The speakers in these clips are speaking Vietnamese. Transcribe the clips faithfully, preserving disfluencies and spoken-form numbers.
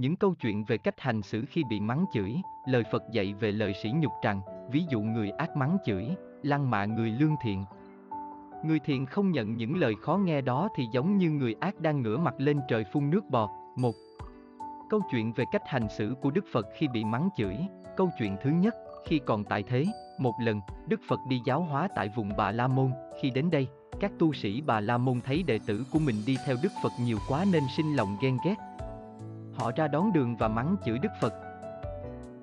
Những câu chuyện về cách hành xử khi bị mắng chửi, lời Phật dạy về lời sỉ nhục rằng, ví dụ người ác mắng chửi, lăng mạ người lương thiện. Người thiện không nhận những lời khó nghe đó thì giống như người ác đang ngửa mặt lên trời phun nước bọt. Một. Câu chuyện về cách hành xử của Đức Phật khi bị mắng chửi. Câu chuyện thứ nhất, khi còn tại thế, một lần, Đức Phật đi giáo hóa tại vùng Bà La Môn. Khi đến đây, các tu sĩ Bà La Môn thấy đệ tử của mình đi theo Đức Phật nhiều quá nên sinh lòng ghen ghét. Họ ra đón đường và mắng chửi Đức Phật.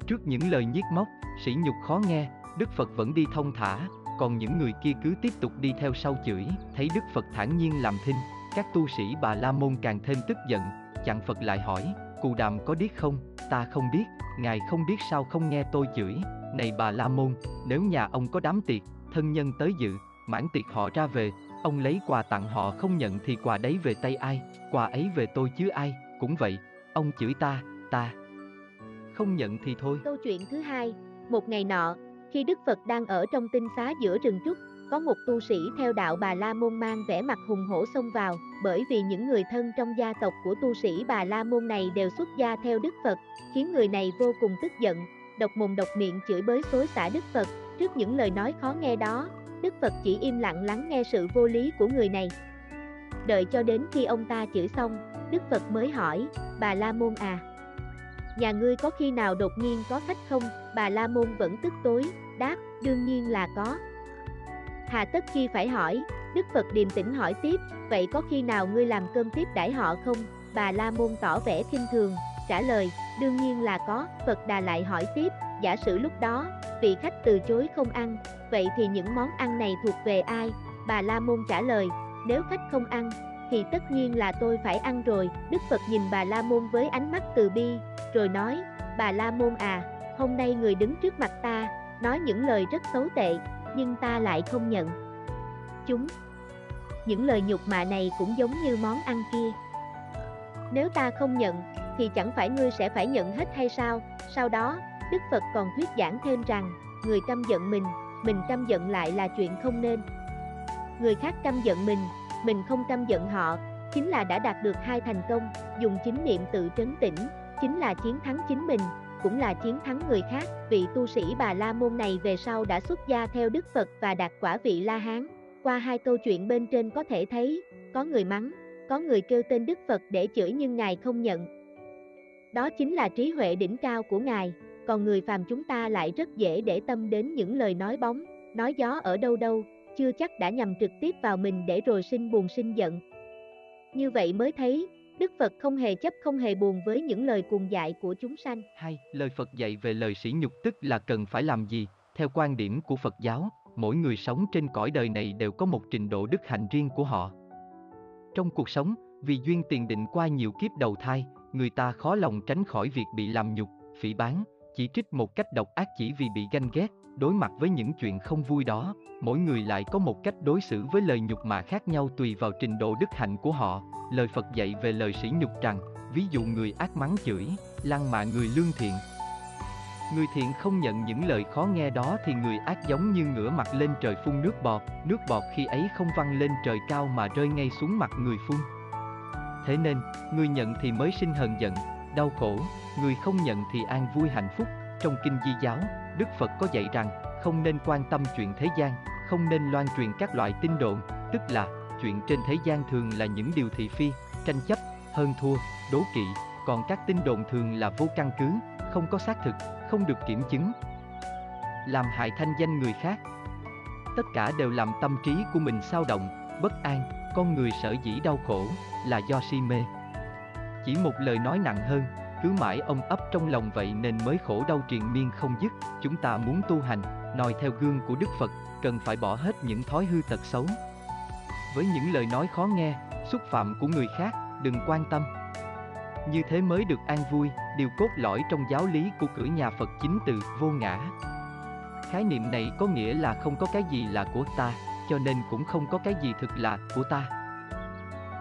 Trước những lời nhiếc móc, sỉ nhục khó nghe, Đức Phật vẫn đi thong thả, còn những người kia cứ tiếp tục đi theo sau chửi. Thấy Đức Phật thản nhiên làm thinh, các tu sĩ Bà La Môn càng thêm tức giận, chặn Phật lại hỏi, Cù Đàm có điếc không? Ta không biết. Ngài không biết sao không nghe tôi chửi? Này Bà La Môn, nếu nhà ông có đám tiệc, thân nhân tới dự, mãn tiệc họ ra về, ông lấy quà tặng họ không nhận thì quà đấy về tay ai? Quà ấy về tôi chứ ai? Cũng vậy, ông chửi ta, ta không nhận thì thôi. Câu chuyện thứ hai, một ngày nọ, khi Đức Phật đang ở trong tinh xá giữa rừng trúc, có một tu sĩ theo đạo Bà La Môn mang vẻ mặt hùng hổ xông vào, bởi vì những người thân trong gia tộc của tu sĩ Bà La Môn này đều xuất gia theo Đức Phật, khiến người này vô cùng tức giận, độc mồm độc miệng chửi bới xối xả Đức Phật. Trước những lời nói khó nghe đó, Đức Phật chỉ im lặng lắng nghe sự vô lý của người này. Đợi cho đến khi ông ta chửi xong, Đức Phật mới hỏi, Bà La Môn à, nhà ngươi có khi nào đột nhiên có khách không? Bà La Môn vẫn tức tối, đáp, đương nhiên là có. Hà tất khi phải hỏi? Đức Phật điềm tĩnh hỏi tiếp, vậy có khi nào ngươi làm cơm tiếp đãi họ không? Bà La Môn tỏ vẻ khinh thường, trả lời, đương nhiên là có. Phật Đà lại hỏi tiếp, giả sử lúc đó, vị khách từ chối không ăn, vậy thì những món ăn này thuộc về ai? Bà La Môn trả lời, nếu khách không ăn, thì tất nhiên là tôi phải ăn rồi. Đức Phật nhìn Bà La Môn với ánh mắt từ bi, rồi nói, Bà La Môn à, hôm nay người đứng trước mặt ta, nói những lời rất xấu tệ, nhưng ta lại không nhận chúng. Những lời nhục mạ này cũng giống như món ăn kia. Nếu ta không nhận, thì chẳng phải ngươi sẽ phải nhận hết hay sao? Sau đó, Đức Phật còn thuyết giảng thêm rằng, người căm giận mình, mình căm giận lại là chuyện không nên. Người khác căm giận mình, mình không căm giận họ, chính là đã đạt được hai thành công. Dùng chính niệm tự trấn tĩnh, chính là chiến thắng chính mình, cũng là chiến thắng người khác. Vị tu sĩ Bà La Môn này về sau đã xuất gia theo Đức Phật và đạt quả vị La Hán. Qua hai câu chuyện bên trên có thể thấy, có người mắng, có người kêu tên Đức Phật để chửi nhưng Ngài không nhận. Đó chính là trí huệ đỉnh cao của Ngài. Còn người phàm chúng ta lại rất dễ để tâm đến những lời nói bóng, nói gió ở đâu đâu, chưa chắc đã nhằm trực tiếp vào mình để rồi sinh buồn sinh giận. Như vậy mới thấy, Đức Phật không hề chấp không hề buồn với những lời cuồng dại của chúng sanh. Hai, lời Phật dạy về lời sỉ nhục tức là cần phải làm gì? Theo quan điểm của Phật giáo, mỗi người sống trên cõi đời này đều có một trình độ đức hạnh riêng của họ. Trong cuộc sống, vì duyên tiền định qua nhiều kiếp đầu thai, người ta khó lòng tránh khỏi việc bị làm nhục, phỉ báng, chỉ trích một cách độc ác chỉ vì bị ganh ghét. Đối mặt với những chuyện không vui đó, mỗi người lại có một cách đối xử với lời nhục mạ khác nhau tùy vào trình độ đức hạnh của họ. Lời Phật dạy về lời sỉ nhục rằng, ví dụ người ác mắng chửi, lăng mạ người lương thiện. Người thiện không nhận những lời khó nghe đó thì người ác giống như ngửa mặt lên trời phun nước bọt. Nước bọt khi ấy không văng lên trời cao mà rơi ngay xuống mặt người phun. Thế nên, người nhận thì mới sinh hờn giận, đau khổ, người không nhận thì an vui hạnh phúc. Trong kinh Di Giáo, Đức Phật có dạy rằng, không nên quan tâm chuyện thế gian, không nên loan truyền các loại tin đồn, tức là, chuyện trên thế gian thường là những điều thị phi, tranh chấp, hơn thua, đố kỵ, còn các tin đồn thường là vô căn cứ, không có xác thực, không được kiểm chứng, làm hại thanh danh người khác. Tất cả đều làm tâm trí của mình xao động, bất an. Con người sở dĩ đau khổ là do si mê. Chỉ một lời nói nặng hơn, cứ mãi ôm ấp trong lòng vậy nên mới khổ đau triền miên không dứt. Chúng ta muốn tu hành, noi theo gương của Đức Phật, cần phải bỏ hết những thói hư tật xấu. Với những lời nói khó nghe, xúc phạm của người khác, đừng quan tâm. Như thế mới được an vui, điều cốt lõi trong giáo lý của cửa nhà Phật chính từ vô ngã. Khái niệm này có nghĩa là không có cái gì là của ta, cho nên cũng không có cái gì thực là của ta.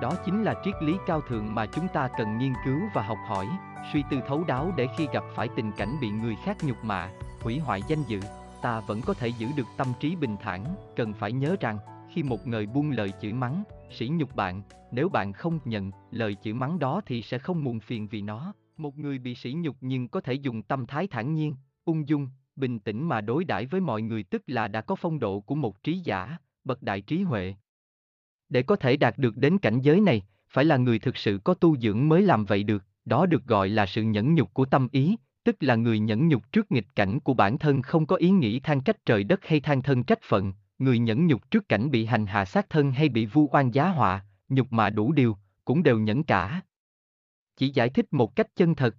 Đó chính là triết lý cao thượng mà chúng ta cần nghiên cứu và học hỏi, suy tư thấu đáo để khi gặp phải tình cảnh bị người khác nhục mạ, hủy hoại danh dự, ta vẫn có thể giữ được tâm trí bình thản. Cần phải nhớ rằng, khi một người buông lời chửi mắng, sỉ nhục bạn, nếu bạn không nhận lời chửi mắng đó thì sẽ không muộn phiền vì nó. Một người bị sỉ nhục nhưng có thể dùng tâm thái thản nhiên, ung dung, bình tĩnh mà đối đãi với mọi người, tức là đã có phong độ của một trí giả, bậc đại trí huệ. Để có thể đạt được đến cảnh giới này, phải là người thực sự có tu dưỡng mới làm vậy được, đó được gọi là sự nhẫn nhục của tâm ý, tức là người nhẫn nhục trước nghịch cảnh của bản thân không có ý nghĩ than trách trời đất hay than thân trách phận, người nhẫn nhục trước cảnh bị hành hạ sát thân hay bị vu oan giá họa, nhục mà đủ điều, cũng đều nhẫn cả. Chỉ giải thích một cách chân thật.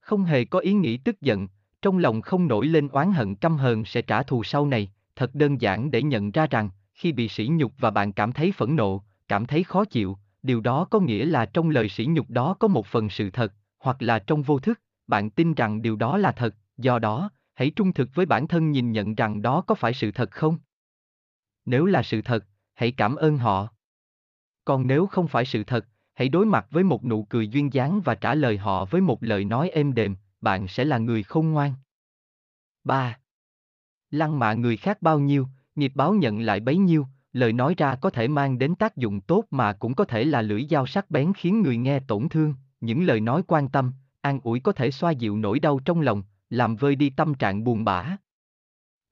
Không hề có ý nghĩ tức giận, trong lòng không nổi lên oán hận căm hờn sẽ trả thù sau này, thật đơn giản để nhận ra rằng, khi bị sỉ nhục và bạn cảm thấy phẫn nộ, cảm thấy khó chịu, điều đó có nghĩa là trong lời sỉ nhục đó có một phần sự thật, hoặc là trong vô thức, bạn tin rằng điều đó là thật, do đó, hãy trung thực với bản thân nhìn nhận rằng đó có phải sự thật không? Nếu là sự thật, hãy cảm ơn họ. Còn nếu không phải sự thật, hãy đối mặt với một nụ cười duyên dáng và trả lời họ với một lời nói êm đềm, bạn sẽ là người khôn ngoan. ba. Lăng mạ người khác bao nhiêu, nghiệp báo nhận lại bấy nhiêu, lời nói ra có thể mang đến tác dụng tốt mà cũng có thể là lưỡi dao sắc bén khiến người nghe tổn thương, những lời nói quan tâm, an ủi có thể xoa dịu nỗi đau trong lòng, làm vơi đi tâm trạng buồn bã.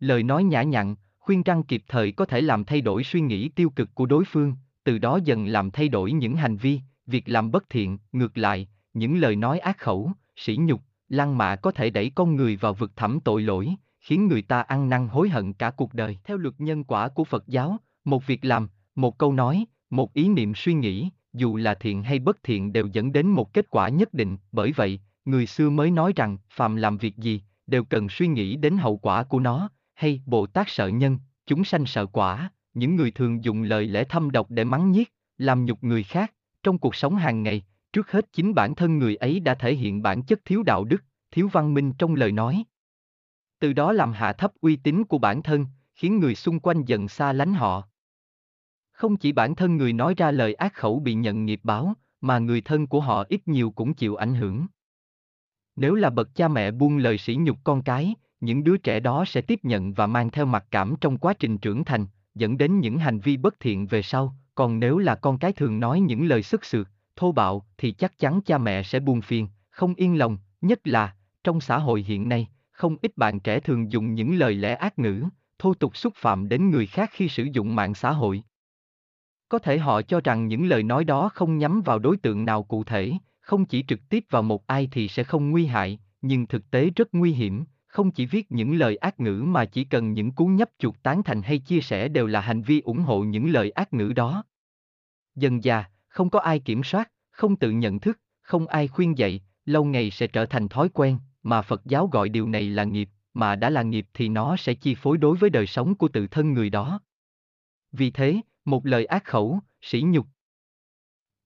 Lời nói nhã nhặn, khuyên răn kịp thời có thể làm thay đổi suy nghĩ tiêu cực của đối phương, từ đó dần làm thay đổi những hành vi, việc làm bất thiện. Ngược lại, những lời nói ác khẩu, sỉ nhục, lăng mạ có thể đẩy con người vào vực thẳm tội lỗi, khiến người ta ăn năn hối hận cả cuộc đời. Theo luật nhân quả của Phật giáo, một việc làm, một câu nói, một ý niệm suy nghĩ, dù là thiện hay bất thiện đều dẫn đến một kết quả nhất định. Bởi vậy, người xưa mới nói rằng, phàm làm việc gì, đều cần suy nghĩ đến hậu quả của nó, hay Bồ Tát sợ nhân, chúng sanh sợ quả. Những người thường dùng lời lẽ thâm độc để mắng nhiếc, làm nhục người khác, trong cuộc sống hàng ngày, trước hết chính bản thân người ấy đã thể hiện bản chất thiếu đạo đức, thiếu văn minh trong lời nói. Từ đó làm hạ thấp uy tín của bản thân, khiến người xung quanh dần xa lánh họ. Không chỉ bản thân người nói ra lời ác khẩu bị nhận nghiệp báo, mà người thân của họ ít nhiều cũng chịu ảnh hưởng. Nếu là bậc cha mẹ buông lời sỉ nhục con cái, những đứa trẻ đó sẽ tiếp nhận và mang theo mặc cảm trong quá trình trưởng thành, dẫn đến những hành vi bất thiện về sau. Còn nếu là con cái thường nói những lời xức xược, thô bạo thì chắc chắn cha mẹ sẽ buồn phiền, không yên lòng, nhất là trong xã hội hiện nay, không ít bạn trẻ thường dùng những lời lẽ ác ngữ, thô tục xúc phạm đến người khác khi sử dụng mạng xã hội. Có thể họ cho rằng những lời nói đó không nhắm vào đối tượng nào cụ thể, không chỉ trực tiếp vào một ai thì sẽ không nguy hại, nhưng thực tế rất nguy hiểm. Không chỉ viết những lời ác ngữ mà chỉ cần những cú nhấp chuột tán thành hay chia sẻ đều là hành vi ủng hộ những lời ác ngữ đó. Dần dà, không có ai kiểm soát, không tự nhận thức, không ai khuyên dạy, lâu ngày sẽ trở thành thói quen, mà Phật giáo gọi điều này là nghiệp, mà đã là nghiệp thì nó sẽ chi phối đối với đời sống của tự thân người đó. Vì thế, một lời ác khẩu, sỉ nhục,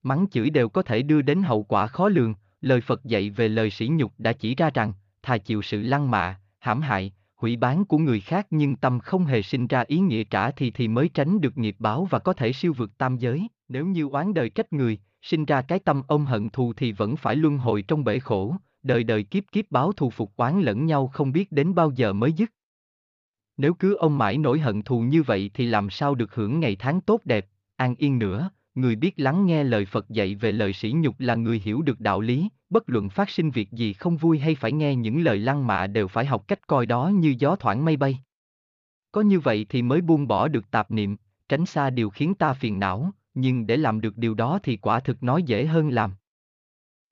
mắng chửi đều có thể đưa đến hậu quả khó lường. Lời Phật dạy về lời sỉ nhục đã chỉ ra rằng, thà chịu sự lăng mạ, hãm hại, hủy báng của người khác nhưng tâm không hề sinh ra ý nghĩa trả thì thì mới tránh được nghiệp báo và có thể siêu vượt tam giới. Nếu như oán đời trách người, sinh ra cái tâm ôm hận thù thì vẫn phải luân hồi trong bể khổ, đời đời kiếp kiếp báo thù phục oán lẫn nhau không biết đến bao giờ mới dứt. Nếu cứ ôm mãi nỗi hận thù như vậy thì làm sao được hưởng ngày tháng tốt đẹp, an yên nữa. Người biết lắng nghe lời Phật dạy về lời sỉ nhục là người hiểu được đạo lý, bất luận phát sinh việc gì không vui hay phải nghe những lời lăng mạ đều phải học cách coi đó như gió thoảng mây bay. Có như vậy thì mới buông bỏ được tạp niệm, tránh xa điều khiến ta phiền não, nhưng để làm được điều đó thì quả thực nói dễ hơn làm.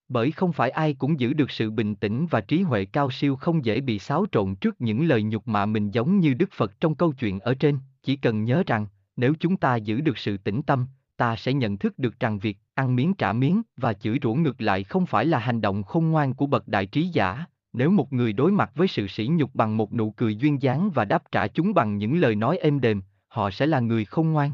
Bởi không phải ai cũng giữ được sự bình tĩnh và trí huệ cao siêu, không dễ bị xáo trộn trước những lời nhục mạ mình, giống như Đức Phật trong câu chuyện ở trên. Chỉ cần nhớ rằng, nếu chúng ta giữ được sự tĩnh tâm, ta sẽ nhận thức được rằng việc ăn miếng trả miếng và chửi rủa ngược lại không phải là hành động khôn ngoan của bậc đại trí giả. Nếu một người đối mặt với sự sỉ nhục bằng một nụ cười duyên dáng và đáp trả chúng bằng những lời nói êm đềm, họ sẽ là người khôn ngoan.